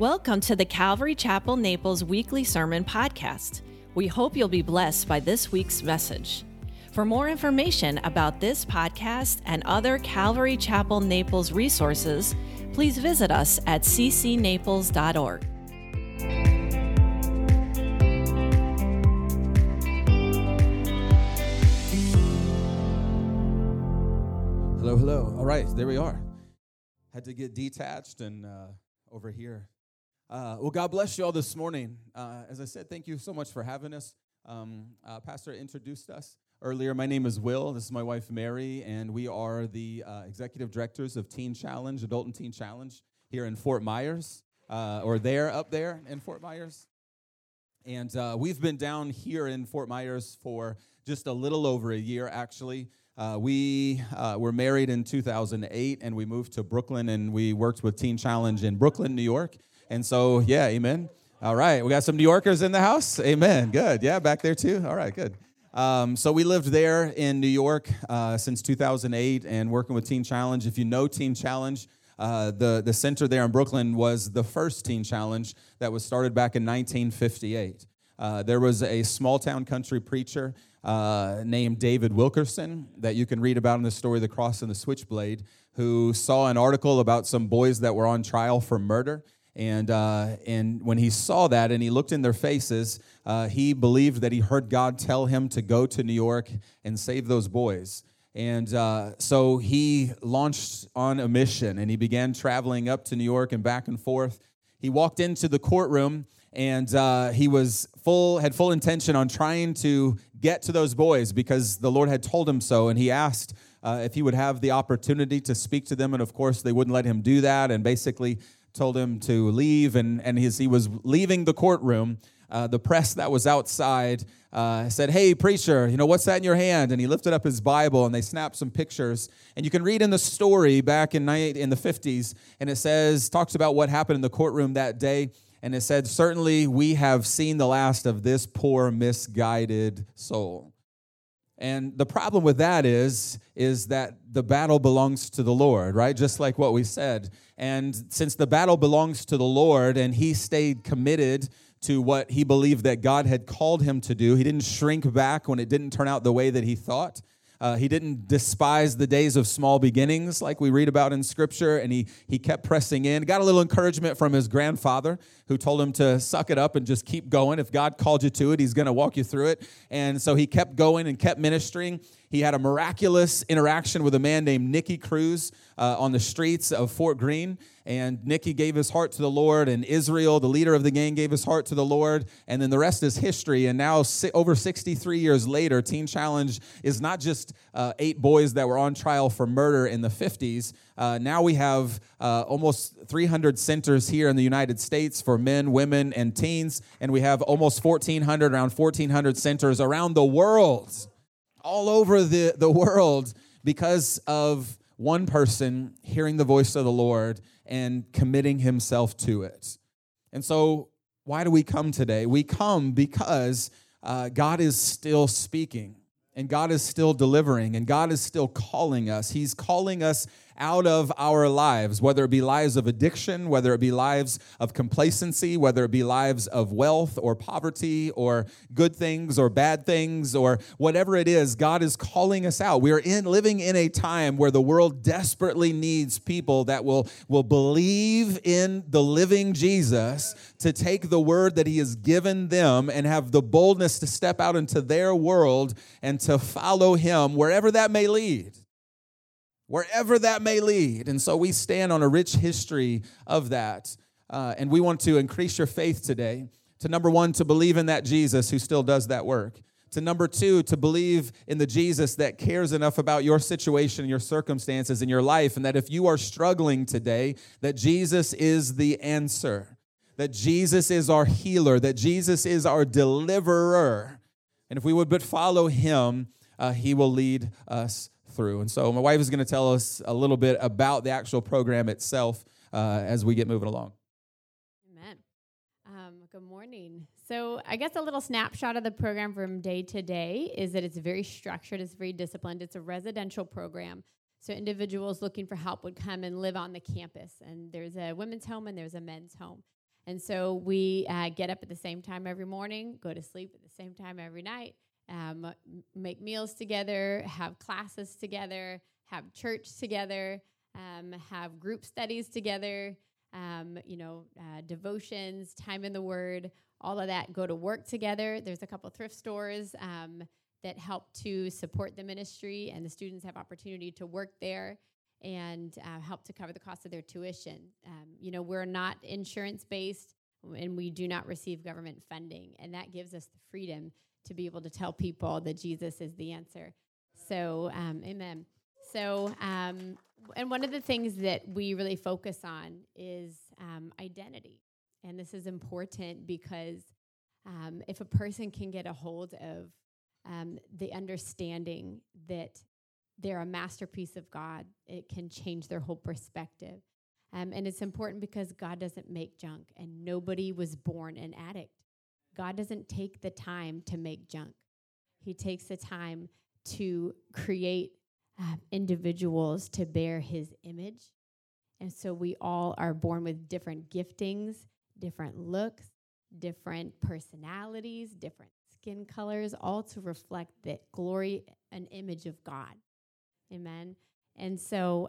Welcome to the Calvary Chapel Naples Weekly Sermon Podcast. We hope you'll be blessed by this week's message. For more information about this podcast and other Calvary Chapel Naples resources, please visit us at ccnaples.org. Hello, hello. All right, there we are. Had to get detached and over here. Well, God bless you all this morning. As I said, thank you so much for having us. Pastor introduced us earlier. My name is Will. This is my wife, Mary, and we are the executive directors of Teen Challenge, Adult and Teen Challenge, here in Fort Myers, up there in Fort Myers. And we've been down here in Fort Myers for just a little over a year, actually. We were married in 2008, and we moved to Brooklyn, and we worked with Teen Challenge in Brooklyn, New York. And so, yeah, amen. All right, we got some New Yorkers in the house. Amen. Good. Yeah, back there too. All right, good. So we lived there in New York since 2008, and working with Teen Challenge. If you know Teen Challenge, the center there in Brooklyn was the first Teen Challenge that was started back in 1958. There was a small-town country preacher named David Wilkerson that you can read about in the story, The Cross and the Switchblade, who saw an article about some boys that were on trial for murder. And when he saw that and he looked in their faces, he believed that he heard God tell him to go to New York and save those boys. And so he launched on a mission, and he began traveling up to New York and back and forth. He walked into the courtroom, and he was had full intention on trying to get to those boys because the Lord had told him so. And he asked if he would have the opportunity to speak to them, and of course they wouldn't let him do that, and basically told him to leave, and as he was leaving the courtroom, the press that was outside said, "Hey, preacher, you know, what's that in your hand?" And he lifted up his Bible, and they snapped some pictures. And you can read in the story back in the 50s, and it talks about what happened in the courtroom that day, and it said, "Certainly we have seen the last of this poor, misguided soul." And the problem with that is that the battle belongs to the Lord, right? Just like what we said. And since the battle belongs to the Lord and he stayed committed to what he believed that God had called him to do, he didn't shrink back when it didn't turn out the way that he thought. He didn't despise the days of small beginnings like we read about in Scripture, and he kept pressing in. Got a little encouragement from his grandfather, who told him to suck it up and just keep going. If God called you to it, he's going to walk you through it. And so he kept going and kept ministering. He had a miraculous interaction with a man named Nicky Cruz on the streets of Fort Greene. And Nicky gave his heart to the Lord, and Israel, the leader of the gang, gave his heart to the Lord. And then the rest is history. And now, over 63 years later, Teen Challenge is not just 8 boys that were on trial for murder in the 50s. Now we have almost 300 centers here in the United States for men, women, and teens. And we have almost around 1,400 centers around the world, all over the world, because of one person hearing the voice of the Lord and committing himself to it. And so why do we come today? We come because God is still speaking, and God is still delivering, and God is still calling us. He's calling us out of our lives, whether it be lives of addiction, whether it be lives of complacency, whether it be lives of wealth or poverty or good things or bad things or whatever it is. God is calling us out. We are living in a time where the world desperately needs people that will believe in the living Jesus, to take the word that he has given them and have the boldness to step out into their world and to follow him wherever that may lead. Wherever that may lead. And so we stand on a rich history of that. And we want to increase your faith today to, number one, to believe in that Jesus who still does that work. To, number two, to believe in the Jesus that cares enough about your situation, your circumstances, and your life. And that if you are struggling today, that Jesus is the answer. That Jesus is our healer. That Jesus is our deliverer. And if we would but follow him, he will lead us through. And so my wife is going to tell us a little bit about the actual program itself as we get moving along. Amen. Good morning. So I guess a little snapshot of the program from day to day is that it's very structured, it's very disciplined. It's a residential program. So individuals looking for help would come and live on the campus. And there's a women's home and there's a men's home. And so we get up at the same time every morning, go to sleep at the same time every night, make meals together, have classes together, have church together, have group studies together, devotions, time in the Word, all of that, go to work together. There's a couple thrift stores that help to support the ministry, and the students have opportunity to work there and help to cover the cost of their tuition. We're not insurance-based, and we do not receive government funding, and that gives us the freedom to be able to tell people that Jesus is the answer. So, amen. So, and one of the things that we really focus on is identity, and this is important because if a person can get a hold of the understanding that they're a masterpiece of God, it can change their whole perspective. And it's important because God doesn't make junk, and nobody was born an addict. God doesn't take the time to make junk. He takes the time to create individuals to bear his image. And so we all are born with different giftings, different looks, different personalities, different skin colors, all to reflect the glory and image of God. Amen. And so,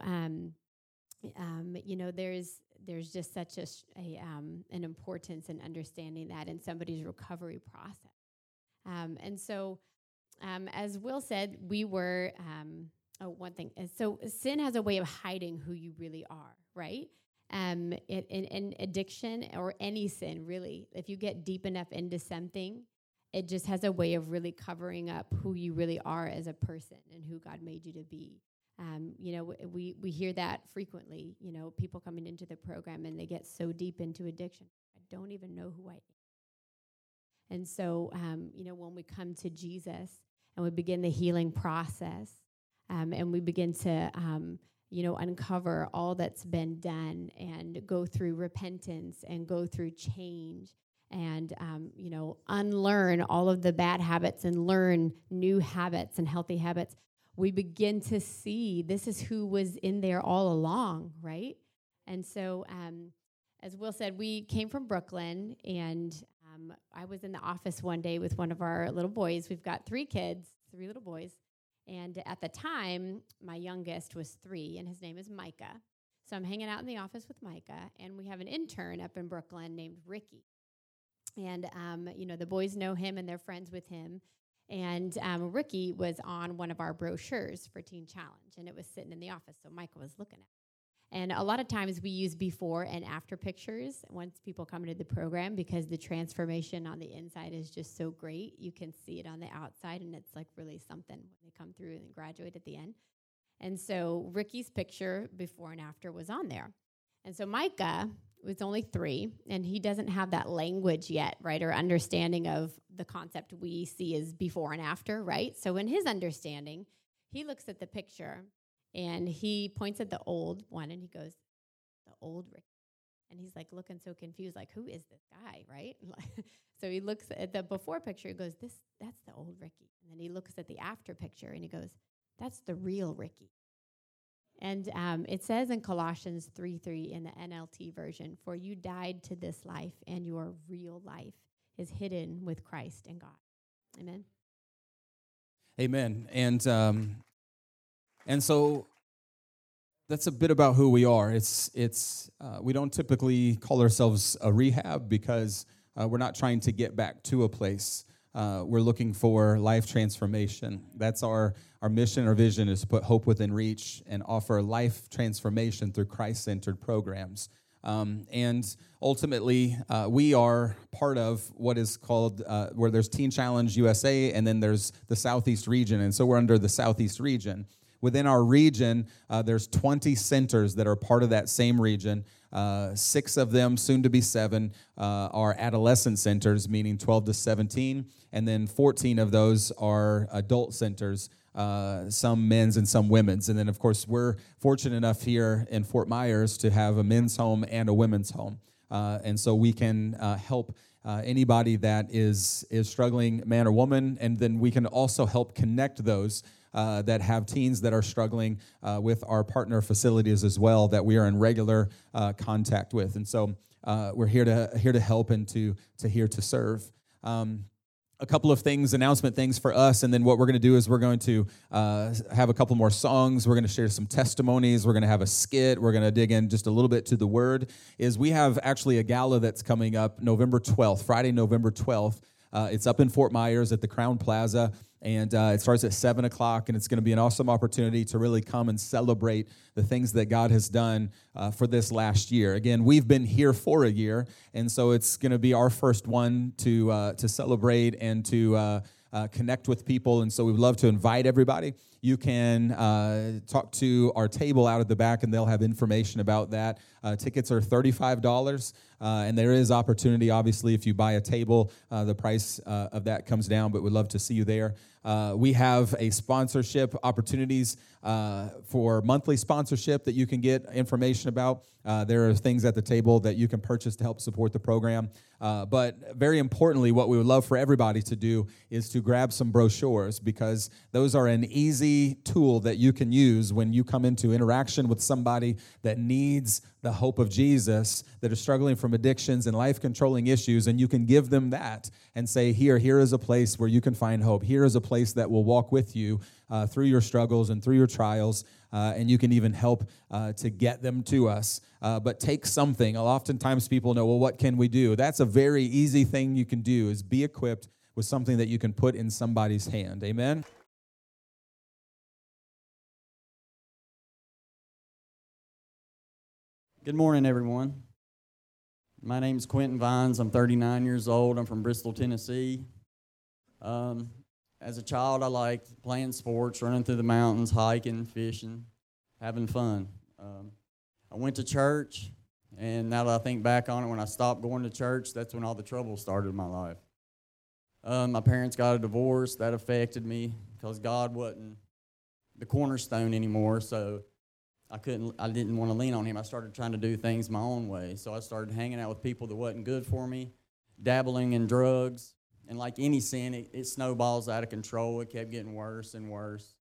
there's just such an importance in understanding that in somebody's recovery process. As Will said, we were, one thing. So sin has a way of hiding who you really are, right? In addiction or any sin, really, if you get deep enough into something, it just has a way of really covering up who you really are as a person and who God made you to be. We hear that frequently, people coming into the program and they get so deep into addiction. I don't even know who I am. And so, when we come to Jesus and we begin the healing process, and we begin to, uncover all that's been done and go through repentance and go through change and, unlearn all of the bad habits and learn new habits and healthy habits, we begin to see this is who was in there all along, right? And so, as Will said, we came from Brooklyn, and I was in the office one day with one of our little boys. We've got three kids, three little boys. And at the time, my youngest was 3, and his name is Micah. So I'm hanging out in the office with Micah, and we have an intern up in Brooklyn named Ricky. And, the boys know him, and they're friends with him. And Ricky was on one of our brochures for Teen Challenge, and it was sitting in the office, so Micah was looking at it. And a lot of times we use before and after pictures once people come into the program because the transformation on the inside is just so great. You can see it on the outside, and it's like really something when they come through and graduate at the end. And so Ricky's picture before and after was on there. And so Micah was only 3, and he doesn't have that language yet, right, or understanding of the concept we see as before and after, right? So in his understanding, he looks at the picture, and he points at the old one, and he goes, the old Ricky. And he's, like, looking so confused, like, who is this guy, right? So he looks at the before picture. He goes, that's the old Ricky. And then he looks at the after picture, and he goes, that's the real Ricky. And it says in Colossians 3:3 in the NLT version, for you died to this life, and your real life is hidden with Christ in God. Amen. Amen. And so that's a bit about who we are. It's we don't typically call ourselves a rehab because we're not trying to get back to a place. We're looking for life transformation. That's our mission, our vision is to put hope within reach and offer life transformation through Christ-centered programs. And ultimately, we are part of what is called, where there's Teen Challenge USA, and then there's the Southeast region. And so we're under the Southeast region. Within our region, there's 20 centers that are part of that same region. 6 of them, soon to be 7, are adolescent centers, meaning 12 to 17. And then 14 of those are adult centers, some men's and some women's. And then, of course, we're fortunate enough here in Fort Myers to have a men's home and a women's home. And so we can help anybody that is struggling, man or woman. And then we can also help connect those that have teens that are struggling with our partner facilities as well that we are in regular contact with. And so we're here to help and to here to serve. A couple of things, announcement things for us, and then what we're going to do is we're going to have a couple more songs. We're going to share some testimonies. We're going to have a skit. We're going to dig in just a little bit to the Word. Is we have actually a gala that's coming up November 12th, Friday, November 12th. It's up in Fort Myers at the Crowne Plaza, and it starts at 7 o'clock, and it's going to be an awesome opportunity to really come and celebrate the things that God has done for this last year. Again, we've been here for a year, and so it's going to be our first one to celebrate and to connect with people, and so we would love to invite everybody. You can talk to our table out at the back, and they'll have information about that. Tickets are $35, and there is opportunity, obviously, if you buy a table. The price of that comes down, but we'd love to see you there. We have a sponsorship opportunities for monthly sponsorship that you can get information about. There are things at the table that you can purchase to help support the program. But very importantly, what we would love for everybody to do is to grab some brochures, because those are an easy tool that you can use when you come into interaction with somebody that needs the hope of Jesus, that are struggling from addictions and life-controlling issues, and you can give them that and say, here is a place where you can find hope. Here is a place that will walk with you through your struggles and through your trials, and you can even help to get them to us. But take something. Oftentimes people know, well, what can we do? That's a very easy thing you can do, is be equipped with something that you can put in somebody's hand. Amen? Good morning, everyone. My name's Quentin Vines. I'm 39 years old. I'm from Bristol, Tennessee. As a child, I liked playing sports, running through the mountains, hiking, fishing, having fun. I went to church, and now that I think back on it, when I stopped going to church, that's when all the trouble started in my life. My parents got a divorce. That affected me because God wasn't the cornerstone anymore, so I didn't want to lean on him. I started trying to do things my own way. So I started hanging out with people that wasn't good for me, dabbling in drugs. And like any sin, it snowballs out of control. It kept getting worse and worse.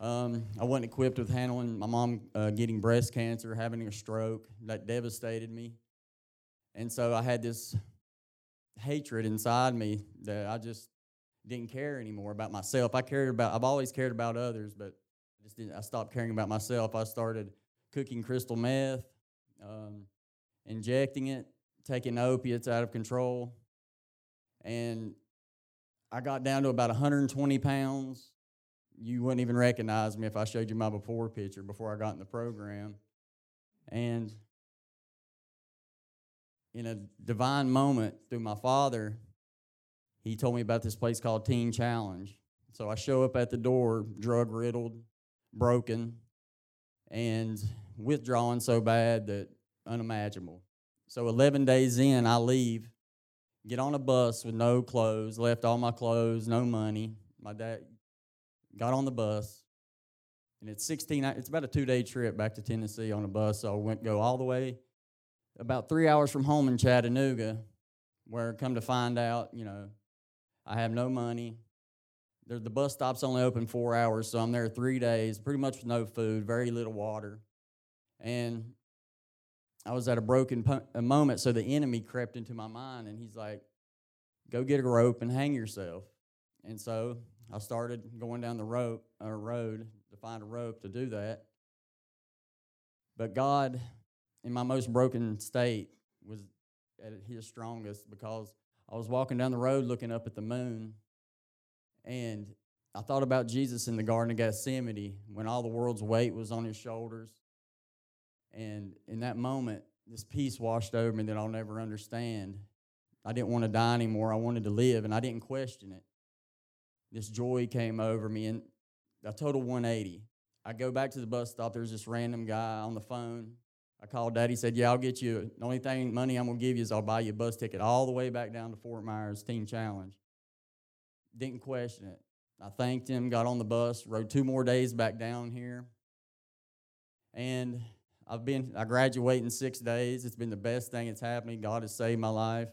I wasn't equipped with handling my mom getting breast cancer, having a stroke. That devastated me. And so I had this hatred inside me that I just didn't care anymore about myself. I've always cared about others, but I stopped caring about myself. I started cooking crystal meth, injecting it, taking opiates out of control. And I got down to about 120 pounds. You wouldn't even recognize me if I showed you my before picture before I got in the program. And in a divine moment through my father, he told me about this place called Teen Challenge. So I show up at the door, drug-riddled, broken, and withdrawing so bad that unimaginable. So 11 days in, I leave, get on a bus with no clothes, left all my clothes, no money. My dad got on the bus, and it's about a 2-day trip back to Tennessee on a bus. So I go all the way, about 3 hours from home in Chattanooga, where come to find out, I have no money. The bus stop's only open 4 hours, so I'm there 3 days, pretty much with no food, very little water. And I was at a broken moment, so the enemy crept into my mind, and he's like, go get a rope and hang yourself. And so I started going down the road to find a rope to do that. But God, in my most broken state, was at his strongest, because I was walking down the road looking up at the moon. And I thought about Jesus in the Garden of Gethsemane when all the world's weight was on his shoulders. And in that moment, this peace washed over me that I'll never understand. I didn't want to die anymore. I wanted to live, and I didn't question it. This joy came over me, and a total 180. I go back to the bus stop. There's this random guy on the phone. I called Daddy, said, yeah, I'll get you. The only money I'm going to give you is I'll buy you a bus ticket all the way back down to Fort Myers, Teen Challenge. Didn't question it. I thanked him, got on the bus, rode 2 more days back down here. And I graduate in 6 days. It's been the best thing that's happened. God has saved my life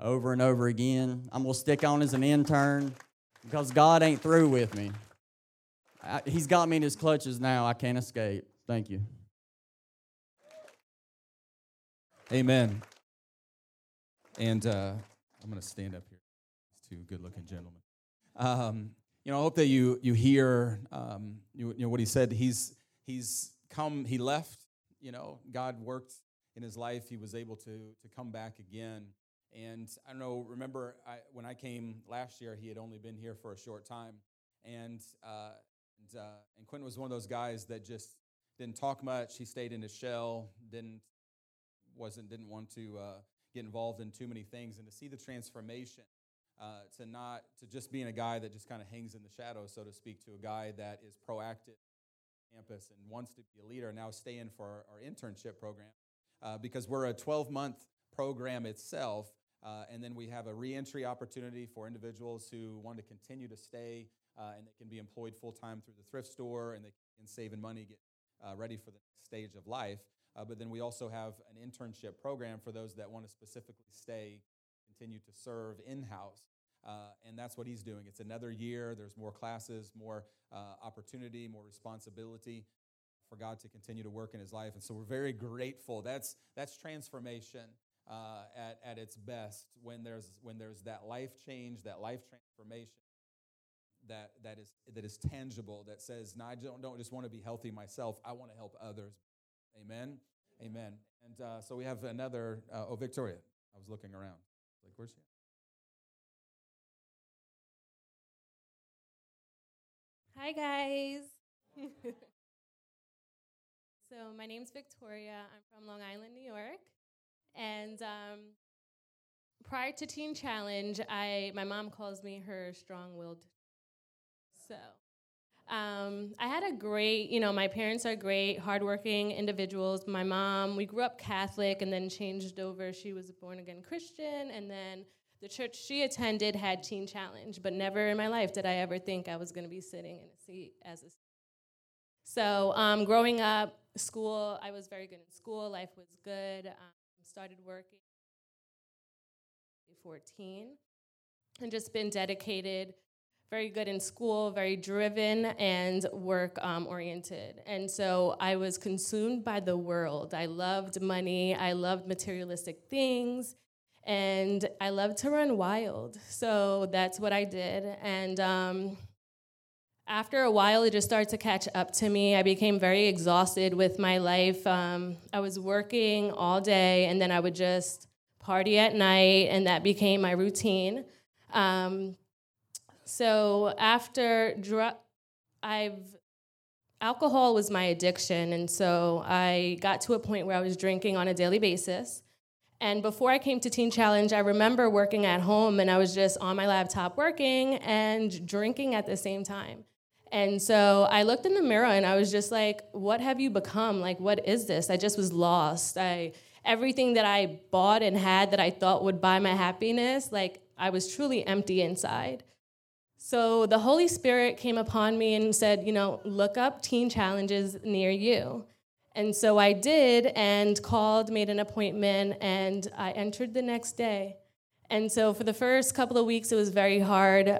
over and over again. I'm going to stick on as an intern because God ain't through with me. He's got me in his clutches now. I can't escape. Thank you. Amen. And I'm going to stand up here. These two good-looking gentlemen. I hope that you hear what he said. He's come. He left. God worked in his life. He was able to come back again. And I don't know. Remember when I came last year, he had only been here for a short time. And Quentin was one of those guys that just didn't talk much. He stayed in his shell. Didn't want to get involved in too many things. And to see the transformation to just being a guy that just kind of hangs in the shadows, so to speak, to a guy that is proactive on campus and wants to be a leader. Now stay in for our internship program because we're a 12-month program itself, and then we have a reentry opportunity for individuals who want to continue to stay, and they can be employed full-time through the thrift store, and they can save in money, get ready for the next stage of life. But then we also have an internship program for those that want to specifically stay, continue to serve in-house, and that's what he's doing. It's another year. There's more classes, more opportunity, more responsibility for God to continue to work in his life, and so we're very grateful. That's transformation at its best, when there's that life change, that life transformation that is tangible, that says, no, I don't just want to be healthy myself. I want to help others. Amen. Amen. And so we have another, Victoria. I was looking around. Like, where's she? Hi, guys. So my name's Victoria. I'm from Long Island, New York. And prior to Teen Challenge, my mom calls me her strong-willed. So I had a great, my parents are great, hardworking individuals. My mom, we grew up Catholic and then changed over. She was a born-again Christian, and then the church she attended had Teen Challenge, but never in my life did I ever think I was going to be sitting in a seat as a student. So growing up, school, I was very good in school. Life was good. Started working at 14 and just been dedicated, very good in school, very driven and work-oriented. And so I was consumed by the world. I loved money. I loved materialistic things. And I loved to run wild. So that's what I did. And after a while, it just started to catch up to me. I became very exhausted with my life. I was working all day, and then I would just party at night, and that became my routine. So after alcohol was my addiction, and so I got to a point where I was drinking on a daily basis. And before I came to Teen Challenge, I remember working at home, and I was just on my laptop working and drinking at the same time. And so I looked in the mirror, and I was just like, what have you become? Like, what is this? I just was lost. Everything that I bought and had that I thought would buy my happiness, like, I was truly empty inside. So the Holy Spirit came upon me and said, look up teen challenges near you. And so I did, and called, made an appointment, and I entered the next day. And so for the first couple of weeks, it was very hard.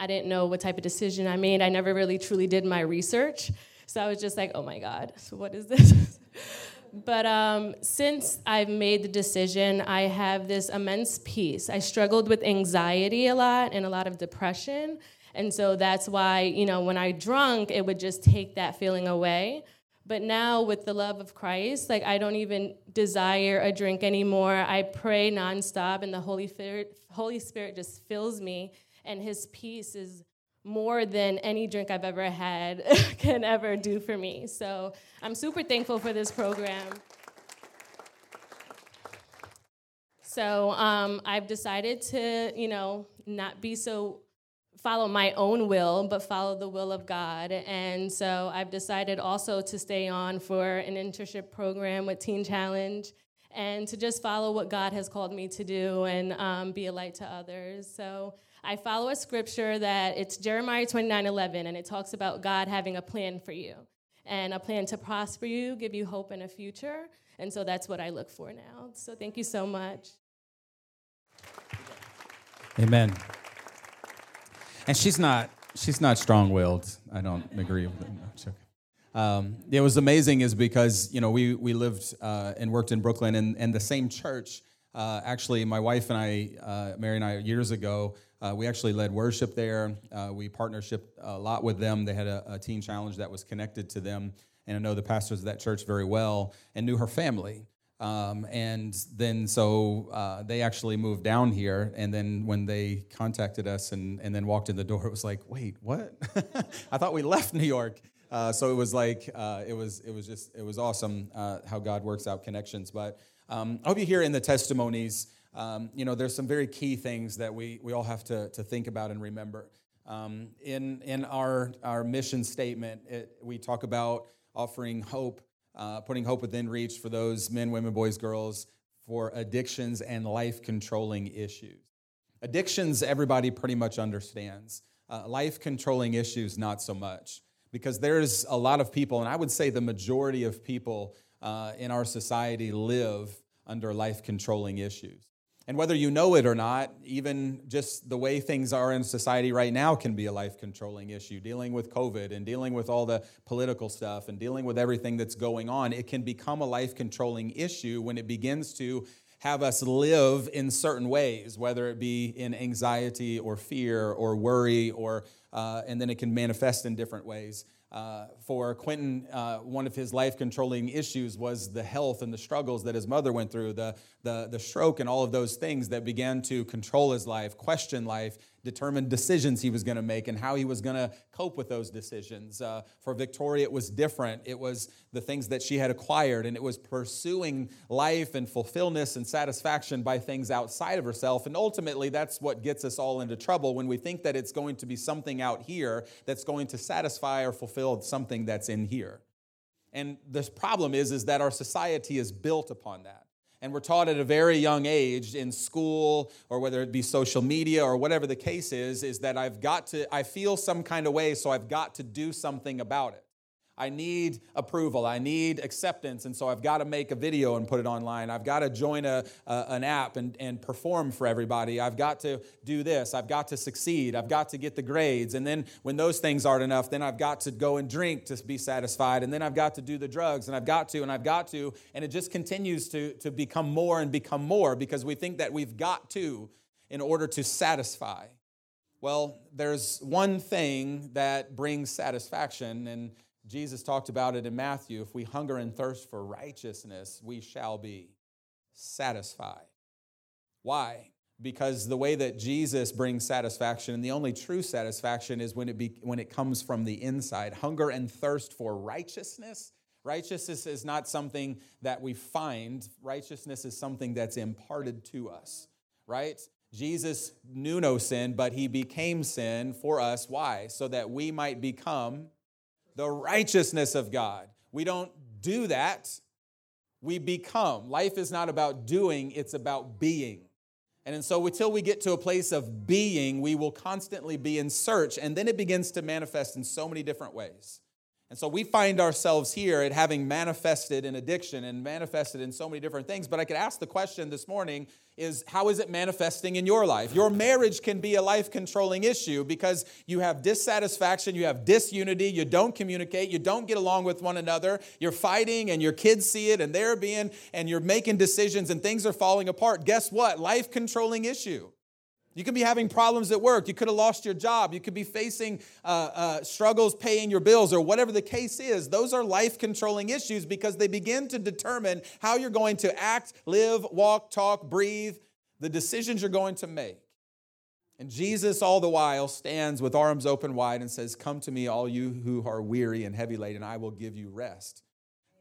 I didn't know what type of decision I made. I never really truly did my research. So I was just like, oh my God, so what is this? But since I've made the decision, I have this immense peace. I struggled with anxiety a lot and a lot of depression. And so that's why, when I drunk, it would just take that feeling away. But now with the love of Christ, like, I don't even desire a drink anymore. I pray nonstop, and the Holy Spirit just fills me, and his peace is more than any drink I've ever had can ever do for me. So I'm super thankful for this program. So I've decided to, not be so follow my own will, but follow the will of God. And so I've decided also to stay on for an internship program with Teen Challenge, and to just follow what God has called me to do, and be a light to others. So I follow a scripture that it's Jeremiah 29:11, and it talks about God having a plan for you, and a plan to prosper you, give you hope and a future. And so that's what I look for now. So thank you so much. Amen. And she's not She's not strong-willed. I don't agree with it. No, it's okay. It was amazing is because, you know, we lived and worked in Brooklyn, and the same church, actually, my wife and I, Mary and I, years ago, we actually led worship there. We partnershiped a lot with them. They had a teen challenge that was connected to them, and I know the pastors of that church very well and knew her family. And then so they actually moved down here, and then when they contacted us and then walked in the door, it was like, wait, what? I thought we left New York. So it was like, it was awesome how God works out connections. But I hope you hear in the testimonies, you know, there's some very key things that we all have to think about and remember. In our mission statement, we talk about offering hope, putting hope within reach for those men, women, boys, girls, for addictions and life-controlling issues. Addictions, everybody pretty much understands. Life-controlling issues, not so much. Because there's a lot of people, and I would say the majority of people in our society live under life-controlling issues. And whether you know it or not, even just the way things are in society right now can be a life-controlling issue. Dealing with COVID and dealing with all the political stuff and dealing with everything that's going on, it can become a life-controlling issue when it begins to have us live in certain ways, whether it be in anxiety or fear or worry, or and then it can manifest in different ways. For Quentin, one of his life-controlling issues was the health and the struggles that his mother went through, the stroke and all of those things that began to control his life, question life, determine decisions he was going to make and how he was going to cope with those decisions. For Victoria, it was different. It was the things that she had acquired, and it was pursuing life and fulfillment and satisfaction by things outside of herself. And ultimately, that's what gets us all into trouble when we think that it's going to be something out here that's going to satisfy or fulfill something that's in here. And the problem is that our society is built upon that. And we're taught at a very young age in school, or whether it be social media or whatever the case is that I feel some kind of way, so I've got to do something about it. I need approval. I need acceptance. And so I've got to make a video and put it online. I've got to join an app and perform for everybody. I've got to do this. I've got to succeed. I've got to get the grades. And then when those things aren't enough, then I've got to go and drink to be satisfied. And then I've got to do the drugs. And I've got to. And it just continues to become more and become more, because we think that we've got to in order to satisfy. Well, there's one thing that brings satisfaction, and Jesus talked about it in Matthew. If we hunger and thirst for righteousness, we shall be satisfied. Why? Because the way that Jesus brings satisfaction, and the only true satisfaction, is when it comes from the inside. Hunger and thirst for righteousness. Righteousness is not something that we find. Righteousness is something that's imparted to us, right? Jesus knew no sin, but he became sin for us. Why? So that we might become the righteousness of God. We don't do that. We become. Life is not about doing, it's about being. And so until we get to a place of being, we will constantly be in search, and then it begins to manifest in so many different ways. And so we find ourselves here at having manifested in addiction and manifested in so many different things. But I could ask the question this morning is, how is it manifesting in your life? Your marriage can be a life-controlling issue because you have dissatisfaction, you have disunity, you don't communicate, you don't get along with one another, you're fighting, and your kids see it, and you're making decisions, and things are falling apart. Guess what? Life-controlling issue. You could be having problems at work. You could have lost your job. You could be facing struggles paying your bills, or whatever the case is. Those are life-controlling issues because they begin to determine how you're going to act, live, walk, talk, breathe, the decisions you're going to make. And Jesus all the while stands with arms open wide and says, "Come to me, all you who are weary and heavy laden, and I will give you rest."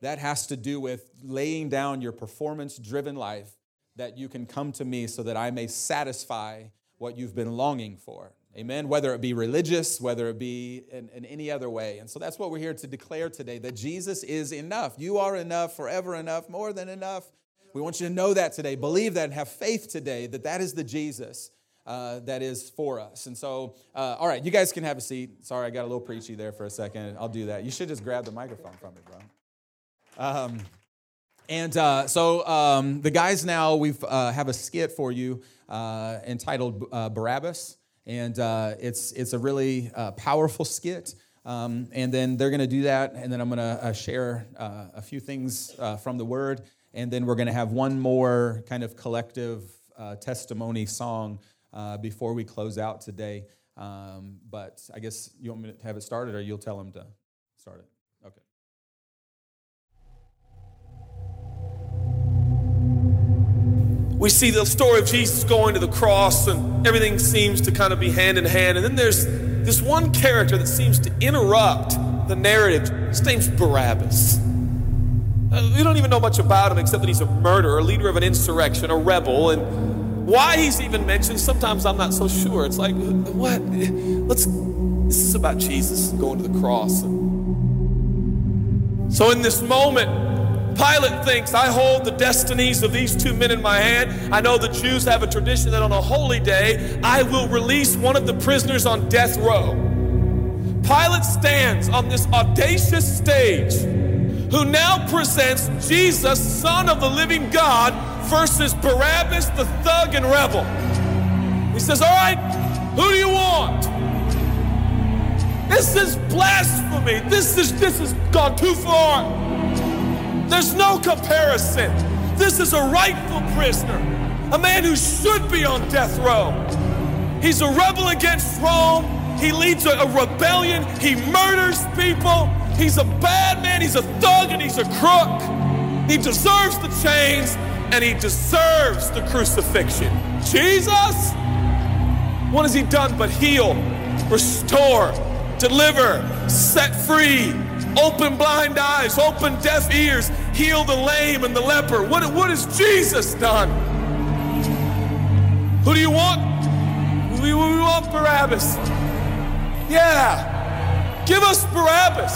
That has to do with laying down your performance-driven life, that you can come to me so that I may satisfy what you've been longing for. Amen? Whether it be religious, whether it be in any other way. And so that's what we're here to declare today, that Jesus is enough. You are enough, forever enough, more than enough. We want you to know that today. Believe that and have faith today that is the Jesus that is for us. And so, all right, you guys can have a seat. Sorry, I got a little preachy there for a second. I'll do that. You should just grab the microphone from me, bro. The guys now, we have a skit for you entitled Barabbas. And it's a really powerful skit. And then they're going to do that, and then I'm going to share a few things from the Word, and then we're going to have one more kind of collective testimony song before we close out today. But I guess you want me to have it started, or you'll tell them to start it. We see the story of Jesus going to the cross, and everything seems to kind of be hand in hand. And then there's this one character that seems to interrupt the narrative. His name's Barabbas. We don't even know much about him except that he's a murderer, a leader of an insurrection, a rebel. And why he's even mentioned, sometimes I'm not so sure. It's like, what? This is about Jesus going to the cross. So in this moment, Pilate thinks, I hold the destinies of these two men in my hand. I know the Jews have a tradition that on a holy day, I will release one of the prisoners on death row. Pilate stands on this audacious stage, who now presents Jesus, Son of the living God, versus Barabbas, the thug and rebel. He says, all right, who do you want? This is blasphemy. This has gone too far. There's no comparison. This is a rightful prisoner, a man who should be on death row. He's a rebel against Rome. He leads a rebellion. He murders people. He's a bad man. He's a thug and he's a crook. He deserves the chains and he deserves the crucifixion. Jesus, what has he done but heal, restore, deliver, set free, open blind eyes, open deaf ears, heal the lame and the leper. What has Jesus done? Who do you want? We want Barabbas. Yeah, give us Barabbas.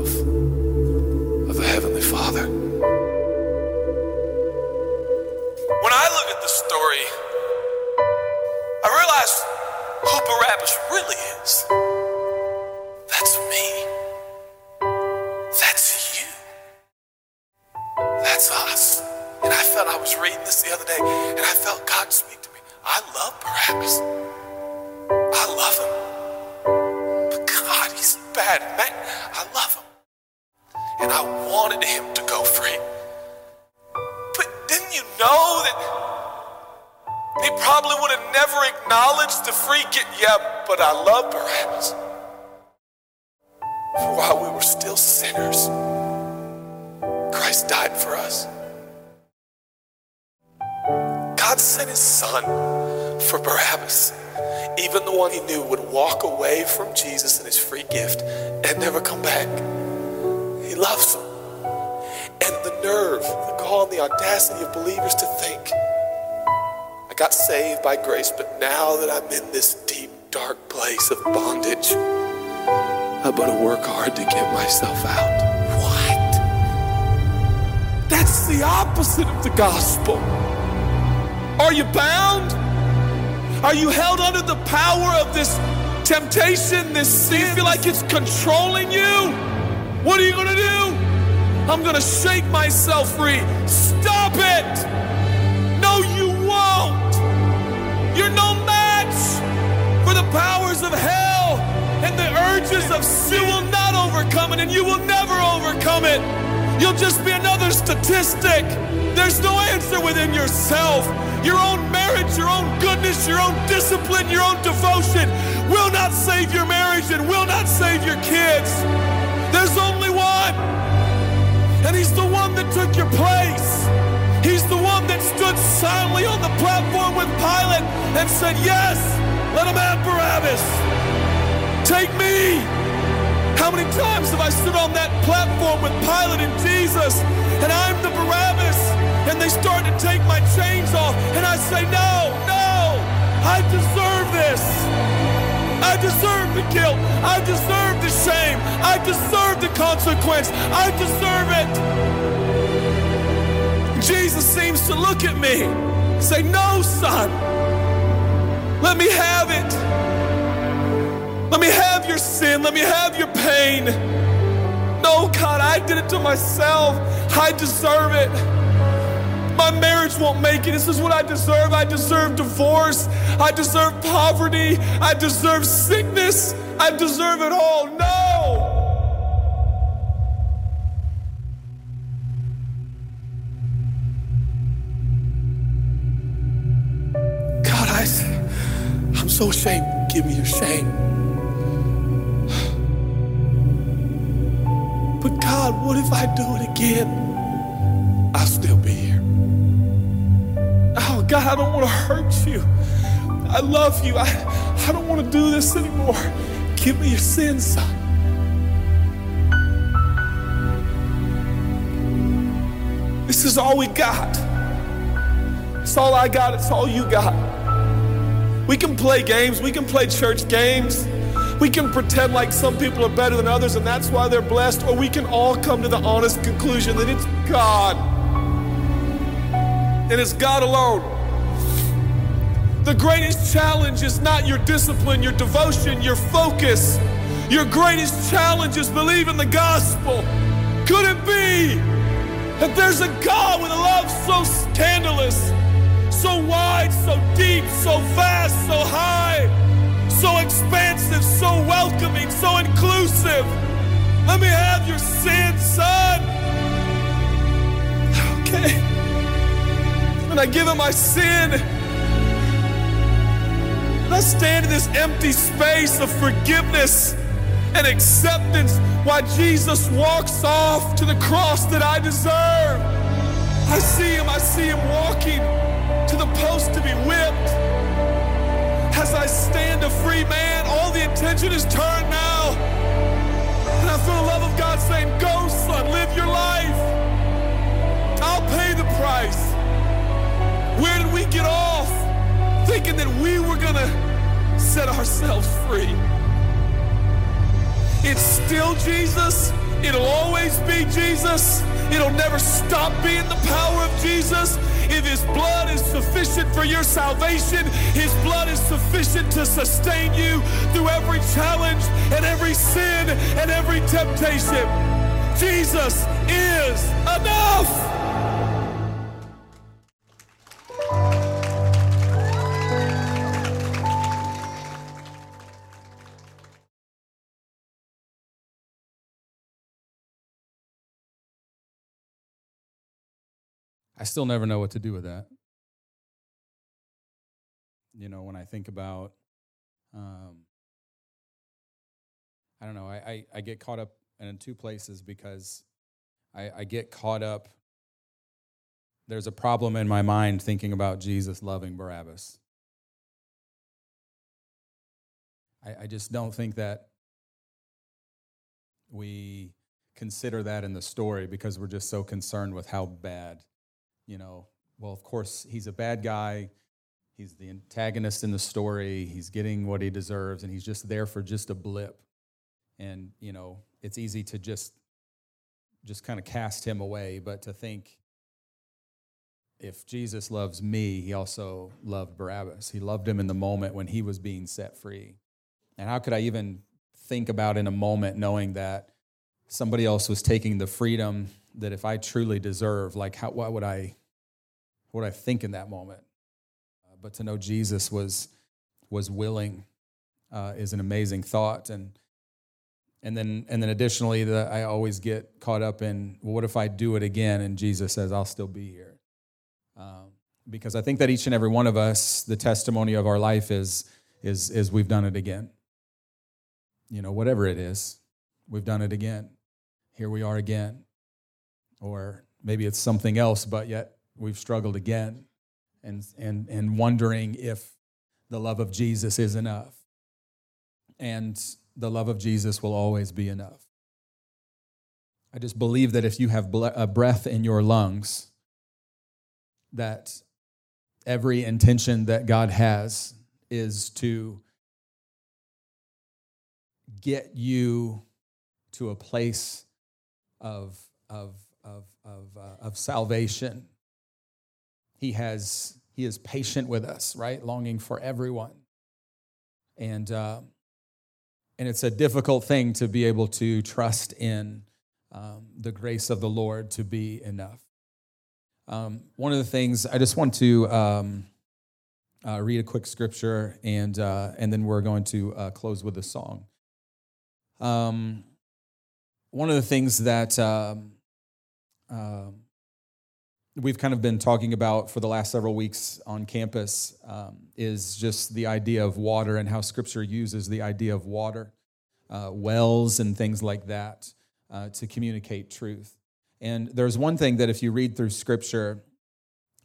of the Heavenly Father. Really is. That's me. That's you. That's us. And I felt, I was reading this the other day, and I felt God speak to me. I love Barabbas. I love him. But God, he's a bad man. I love him. And I wanted him to go free. But didn't you know that he probably would have never acknowledged the free gift? Yeah, but I love Barabbas. For while we were still sinners, Christ died for us. God sent his son for Barabbas, even the one he knew would walk away from Jesus and his free gift and never come back. He loves him. And the nerve, the gall, and the audacity of believers to think, I got saved by grace, but now that I'm in this deep, dark place of bondage, I better work hard to get myself out. What? That's the opposite of the gospel. Are you bound? Are you held under the power of this temptation, this sin? Do you feel like it's controlling you? What are you going to do? I'm going to shake myself free. Stop it! No, you won't. You're no match for the powers of hell and the urges of sin. You will not overcome it, and you will never overcome it. You'll just be another statistic. There's no answer within yourself. Your own marriage, your own goodness, your own discipline, your own devotion will not save your marriage and will not save your kids. There's only one, and he's the one that took your place. He's the one that stood silently on the platform with Pilate and said, yes, let him have Barabbas. Take me. How many times have I stood on that platform with Pilate and Jesus, and I'm the Barabbas, and they start to take my chains off, and I say, no, no, I deserve this. I deserve the guilt. I deserve the shame. I deserve the consequence. I deserve it. Jesus seems to look at me, say, no, son, let me have it. Let me have your sin. Let me have your pain. No, God, I did it to myself. I deserve it. My marriage won't make it. This is what I deserve. I deserve divorce. I deserve poverty. I deserve sickness. I deserve it all. No. God, I'm so ashamed. Give me your shame. But God, what if I do it again? I'll still be here. Oh, God, I don't want to hurt you. I love you. I don't want to do this anymore. Give me your sin, son. This is all we got. It's all I got. It's all you got. We can play games. We can play church games. We can pretend like some people are better than others and that's why they're blessed, or we can all come to the honest conclusion that it's God. And it's God alone. The greatest challenge is not your discipline, your devotion, your focus. Your greatest challenge is believing the gospel. Could it be that there's a God with a love so scandalous, so wide, so deep, so vast, so high, so expansive, so welcoming, so inclusive? Let me have your sin, son. Okay. And I give him my sin. And I stand in this empty space of forgiveness and acceptance while Jesus walks off to the cross that I deserve. I see him walking to the post to be whipped. As I stand a free man, all the attention is turned now. And I feel the love of God saying, go, son, live your life. I'll pay the price. Where did we get off thinking that we were going to set ourselves free? It's still Jesus. It'll always be Jesus. It'll never stop being the power of Jesus. If his blood is sufficient for your salvation, his blood is sufficient to sustain you through every challenge and every sin and every temptation. Jesus is enough. I still never know what to do with that. You know, when I think about, I don't know, I get caught up in two places because I get caught up. There's a problem in my mind thinking about Jesus loving Barabbas. I just don't think that we consider that in the story because we're just so concerned with how bad. You know, well, of course, he's a bad guy. He's the antagonist in the story. He's getting what he deserves, and he's just there for just a blip. And, you know, it's easy to just kind of cast him away, but to think if Jesus loves me, he also loved Barabbas. He loved him in the moment when he was being set free. And how could I even think about in a moment knowing that somebody else was taking the freedom that if I truly deserve, like how, what would I think in that moment? But to know Jesus was willing is an amazing thought. And And then additionally, I always get caught up in, well, what if I do it again? And Jesus says, I'll still be here. Because I think that each and every one of us, the testimony of our life is we've done it again. You know, whatever it is, we've done it again. Here we are again. Or maybe it's something else, but yet we've struggled again and wondering if the love of Jesus is enough. And the love of Jesus will always be enough. I just believe that if you have a breath in your lungs, that every intention that God has is to get you to a place of salvation. He is patient with us, right? Longing for everyone, and it's a difficult thing to be able to trust in the grace of the Lord to be enough. One of the things, I just want to read a quick scripture, and then we're going to close with a song. One of the things that we've kind of been talking about for the last several weeks on campus is just the idea of water and how Scripture uses the idea of water, wells and things like that to communicate truth. And there's one thing that if you read through Scripture,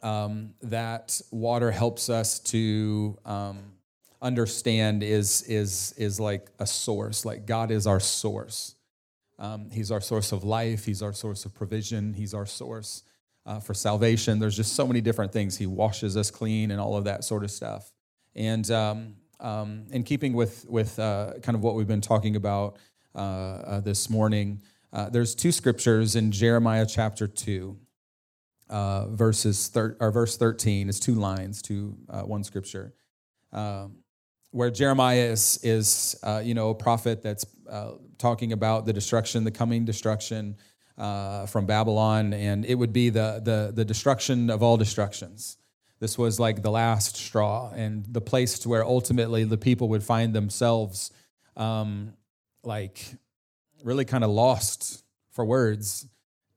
that water helps us to understand is like a source. Like God is our source. He's our source of life. He's our source of provision. He's our source for salvation. There's just so many different things. He washes us clean and all of that sort of stuff. And in keeping with kind of what we've been talking about this morning. There's two scriptures in Jeremiah chapter 2, verse 13. It's two lines to one scripture, where Jeremiah is a prophet that's talking about the coming destruction from Babylon, and it would be the destruction of all destructions. This was like the last straw and the place to where ultimately the people would find themselves really kind of lost for words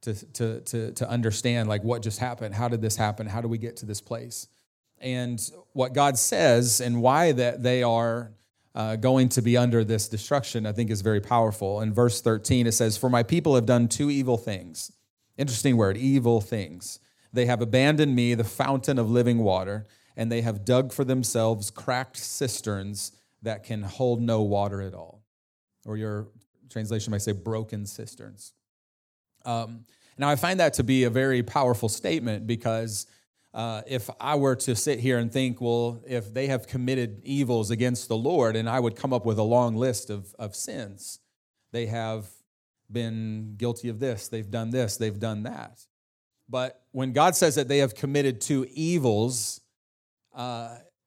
to understand, like, what just happened? How did this happen? How do we get to this place? And what God says and why that they are going to be under this destruction, I think, is very powerful. In verse 13, it says, "For my people have done two evil things." Interesting word, evil things. "They have abandoned me, the fountain of living water, and they have dug for themselves cracked cisterns that can hold no water at all." Or your translation might say broken cisterns. Now, I find that to be a very powerful statement because if I were to sit here and think, well, if they have committed evils against the Lord, and I would come up with a long list of sins. They have been guilty of this. They've done this. They've done that. But when God says that they have committed two evils,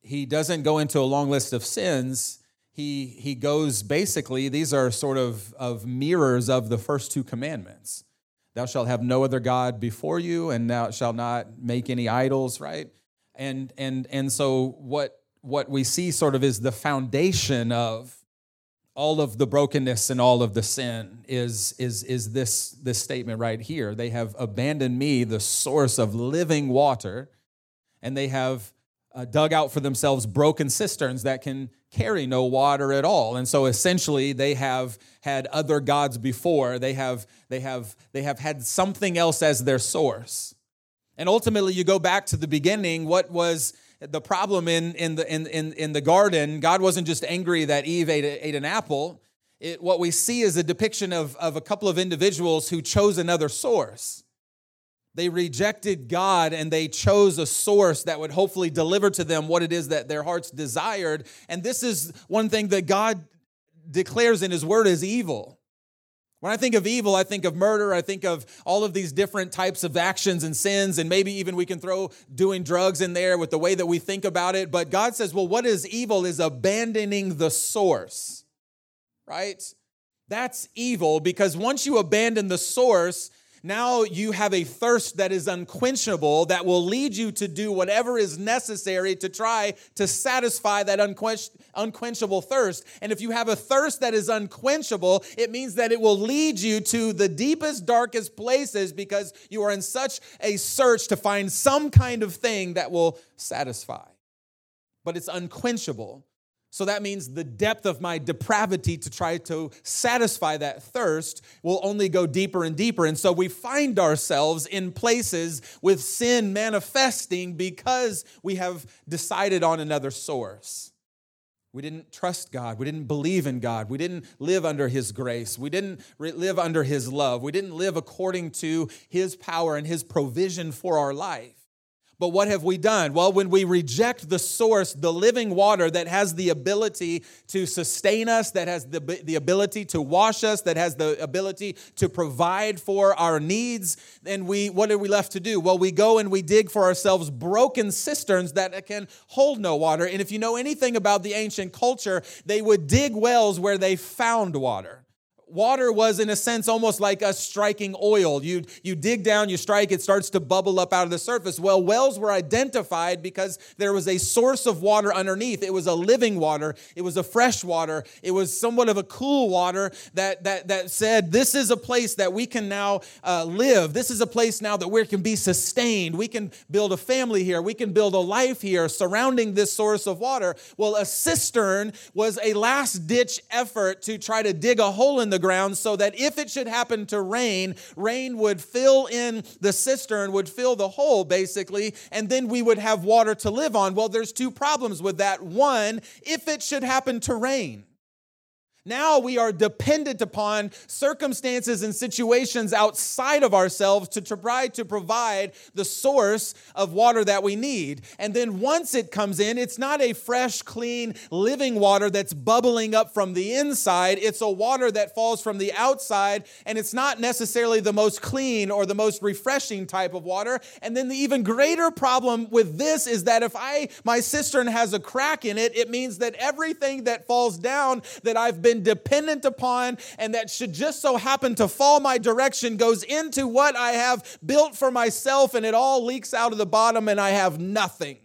he doesn't go into a long list of sins. He goes, basically, these are sort of mirrors of the first two commandments. Thou shalt have no other God before you, and thou shalt not make any idols, right? And so what we see sort of is the foundation of all of the brokenness and all of the sin is this statement right here. They have abandoned me, the source of living water, and they have dug out for themselves broken cisterns that can carry no water at all. And so essentially they have had other gods before. They have had something else as their source. And ultimately you go back to the beginning. What was the problem in the garden? God wasn't just angry that Eve ate an apple. What we see is a depiction of a couple of individuals who chose another source. They rejected God and they chose a source that would hopefully deliver to them what it is that their hearts desired. And this is one thing that God declares in His Word is evil. When I think of evil, I think of murder. I think of all of these different types of actions and sins. And maybe even we can throw doing drugs in there with the way that we think about it. But God says, well, what is evil is abandoning the source, right? That's evil, because once you abandon the source, Now you have a thirst that is unquenchable that will lead you to do whatever is necessary to try to satisfy that unquenchable thirst. And if you have a thirst that is unquenchable, it means that it will lead you to the deepest, darkest places because you are in such a search to find some kind of thing that will satisfy. But it's unquenchable. So that means the depth of my depravity to try to satisfy that thirst will only go deeper and deeper. And so we find ourselves in places with sin manifesting because we have decided on another source. We didn't trust God. We didn't believe in God. We didn't live under His grace. We didn't live under His love. We didn't live according to His power and His provision for our life. But what have we done? Well, when we reject the source, the living water that has the ability to sustain us, that has the ability to wash us, that has the ability to provide for our needs, then what are we left to do? Well, we go and we dig for ourselves broken cisterns that can hold no water. And if you know anything about the ancient culture, they would dig wells where they found water. Water was, in a sense, almost like us striking oil. You dig down, you strike, it starts to bubble up out of the surface. Well, wells were identified because there was a source of water underneath. It was a living water. It was a fresh water. It was somewhat of a cool water that said, this is a place that we can now live. This is a place now that we can be sustained. We can build a family here. We can build a life here surrounding this source of water. Well, a cistern was a last-ditch effort to try to dig a hole in the ground so that if it should happen to rain would fill in the cistern, would fill the hole basically, and then we would have water to live on. Well, there's two problems with that. One, if it should happen to rain, now we are dependent upon circumstances and situations outside of ourselves to try to provide the source of water that we need. And then once it comes in, it's not a fresh, clean, living water that's bubbling up from the inside. It's a water that falls from the outside, and it's not necessarily the most clean or the most refreshing type of water. And then the even greater problem with this is that if my cistern has a crack in it, it means that everything that falls down that I've been dependent upon and that should just so happen to fall my direction goes into what I have built for myself, and it all leaks out of the bottom and I have nothing.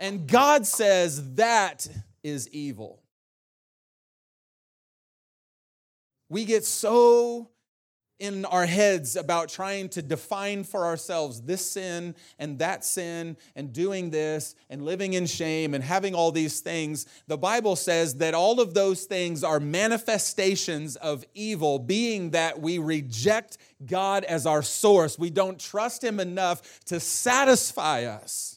And God says that is evil. We get so in our heads about trying to define for ourselves this sin and that sin and doing this and living in shame and having all these things. The Bible says that all of those things are manifestations of evil, being that we reject God as our source. We don't trust Him enough to satisfy us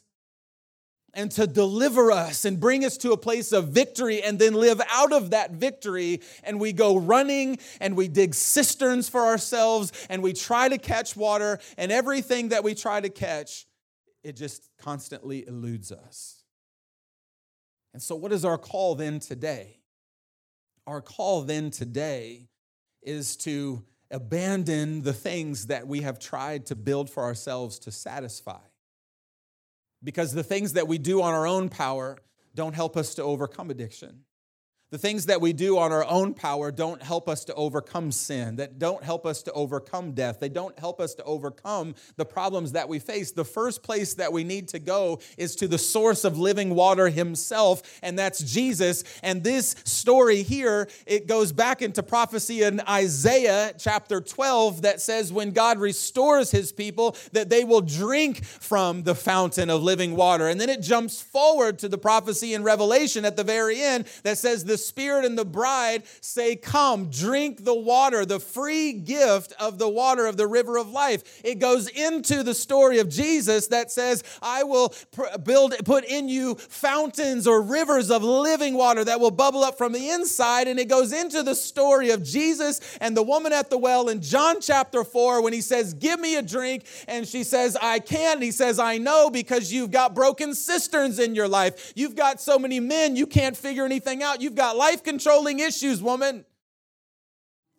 and to deliver us and bring us to a place of victory, and then live out of that victory. And we go running and we dig cisterns for ourselves and we try to catch water, and everything that we try to catch, it just constantly eludes us. And so what is our call then today? Our call then today is to abandon the things that we have tried to build for ourselves to satisfy. Because the things that we do on our own power don't help us to overcome addiction. The things that we do on our own power don't help us to overcome sin, that don't help us to overcome death. They don't help us to overcome the problems that we face. The first place that we need to go is to the source of living water Himself, and that's Jesus. And this story here, it goes back into prophecy in Isaiah chapter 12 that says when God restores His people, that they will drink from the fountain of living water. And then it jumps forward to the prophecy in Revelation at the very end that says the Spirit and the bride say, come, drink the water, the free gift of the water of the river of life. It goes into the story of Jesus that says, I will put in you fountains or rivers of living water that will bubble up from the inside. And it goes into the story of Jesus and the woman at the well in John chapter 4 when He says, give me a drink. And she says, I can't. And He says, I know, because you've got broken cisterns in your life. You've got so many men, you can't figure anything out. You've got life-controlling issues, woman.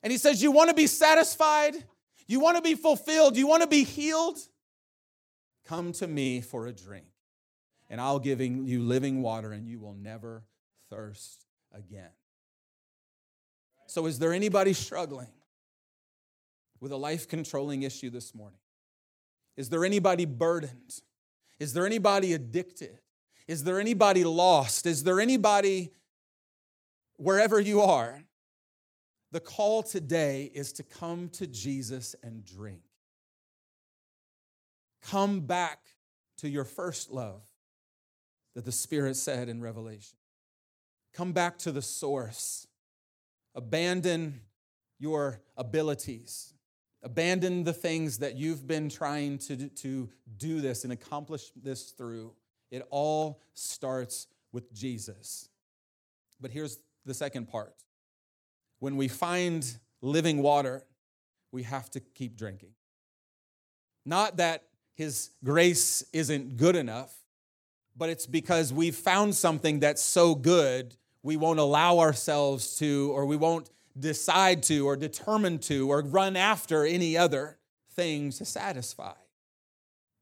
And He says, you want to be satisfied? You want to be fulfilled? You want to be healed? Come to me for a drink, and I'll give you living water, and you will never thirst again. So is there anybody struggling with a life-controlling issue this morning? Is there anybody burdened? Is there anybody addicted? Is there anybody lost? Is there anybody, wherever you are, the call today is to come to Jesus and drink. Come back to your first love that the Spirit said in Revelation. Come back to the source. Abandon your abilities. Abandon the things that you've been trying to do this and accomplish this through. It all starts with Jesus. But here's the second part. When we find living water, we have to keep drinking. Not that His grace isn't good enough, but it's because we've found something that's so good we won't allow ourselves to, or we won't decide to, or determine to, or run after any other thing to satisfy.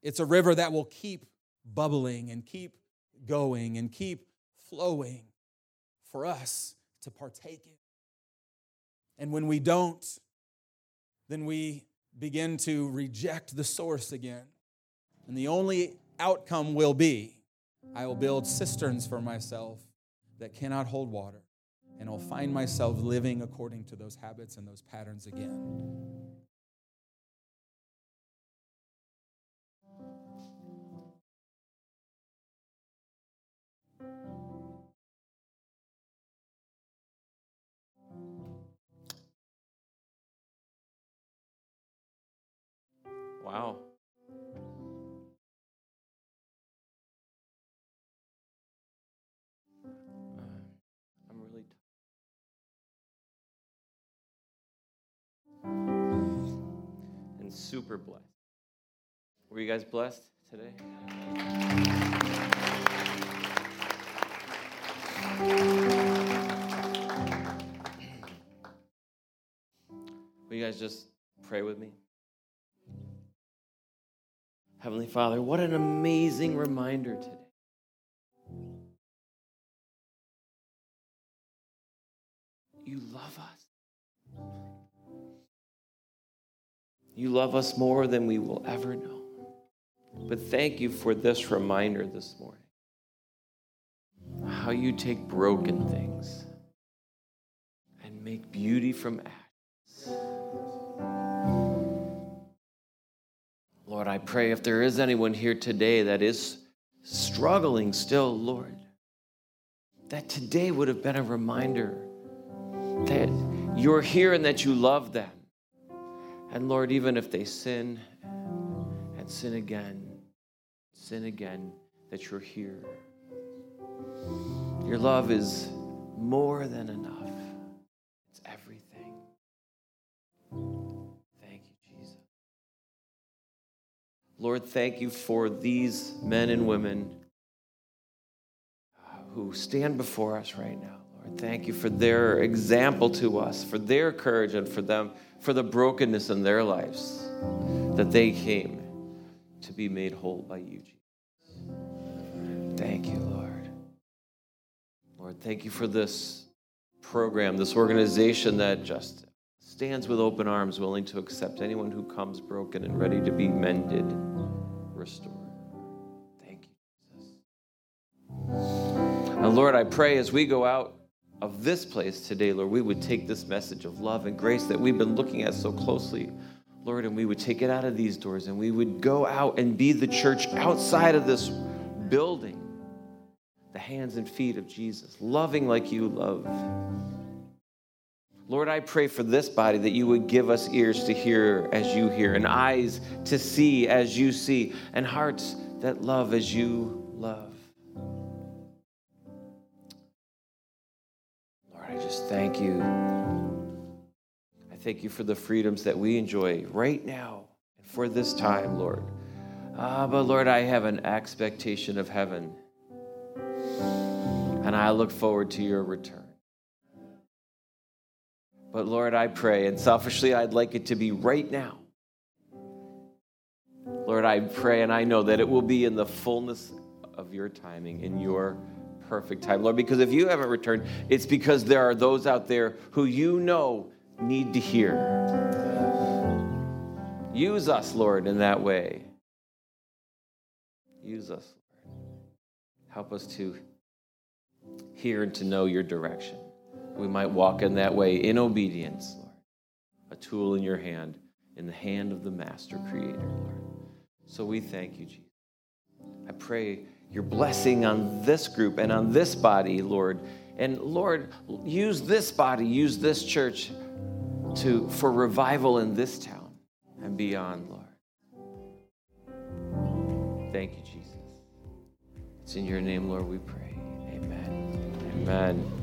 It's a river that will keep bubbling and keep going and keep flowing for us to partake in. And when we don't, then we begin to reject the source again. And the only outcome will be, I will build cisterns for myself that cannot hold water, and I'll find myself living according to those habits and those patterns again. Wow. And super blessed. Were you guys blessed today? Will you guys just pray with me? Heavenly Father, what an amazing reminder today. You love us. You love us more than we will ever know. But thank you for this reminder this morning. How you take broken things and make beauty from ashes. Lord, I pray if there is anyone here today that is struggling still, Lord, that today would have been a reminder that you're here and that you love them. And Lord, even if they sin and sin again, that you're here. Your love is more than enough. It's everything. Lord, thank you for these men and women who stand before us right now. Lord, thank you for their example to us, for their courage, and for them, for the brokenness in their lives, that they came to be made whole by you, Jesus. Thank you, Lord. Lord, thank you for this program, this organization that just stands with open arms, willing to accept anyone who comes broken and ready to be mended, restored. Thank you, Jesus. And Lord, I pray as we go out of this place today, Lord, we would take this message of love and grace that we've been looking at so closely, Lord, and we would take it out of these doors, and we would go out and be the church outside of this building, the hands and feet of Jesus, loving like you love. Lord, I pray for this body that you would give us ears to hear as you hear, and eyes to see as you see, and hearts that love as you love. Lord, I just thank you. I thank you for the freedoms that we enjoy right now and for this time, Lord. But Lord, I have an expectation of heaven, and I look forward to your return. But Lord, I pray, and selfishly, I'd like it to be right now. Lord, I pray, and I know that it will be in the fullness of your timing, in your perfect time, Lord, because if you haven't returned, it's because there are those out there who you know need to hear. Use us, Lord, in that way. Use us, Lord. Help us to hear and to know your direction. We might walk in that way in obedience, Lord. A tool in your hand, in the hand of the Master Creator, Lord. So we thank you, Jesus. I pray your blessing on this group and on this body, Lord. And Lord, use this body, use this church for revival in this town and beyond, Lord. Thank you, Jesus. It's in your name, Lord, we pray. Amen. Amen.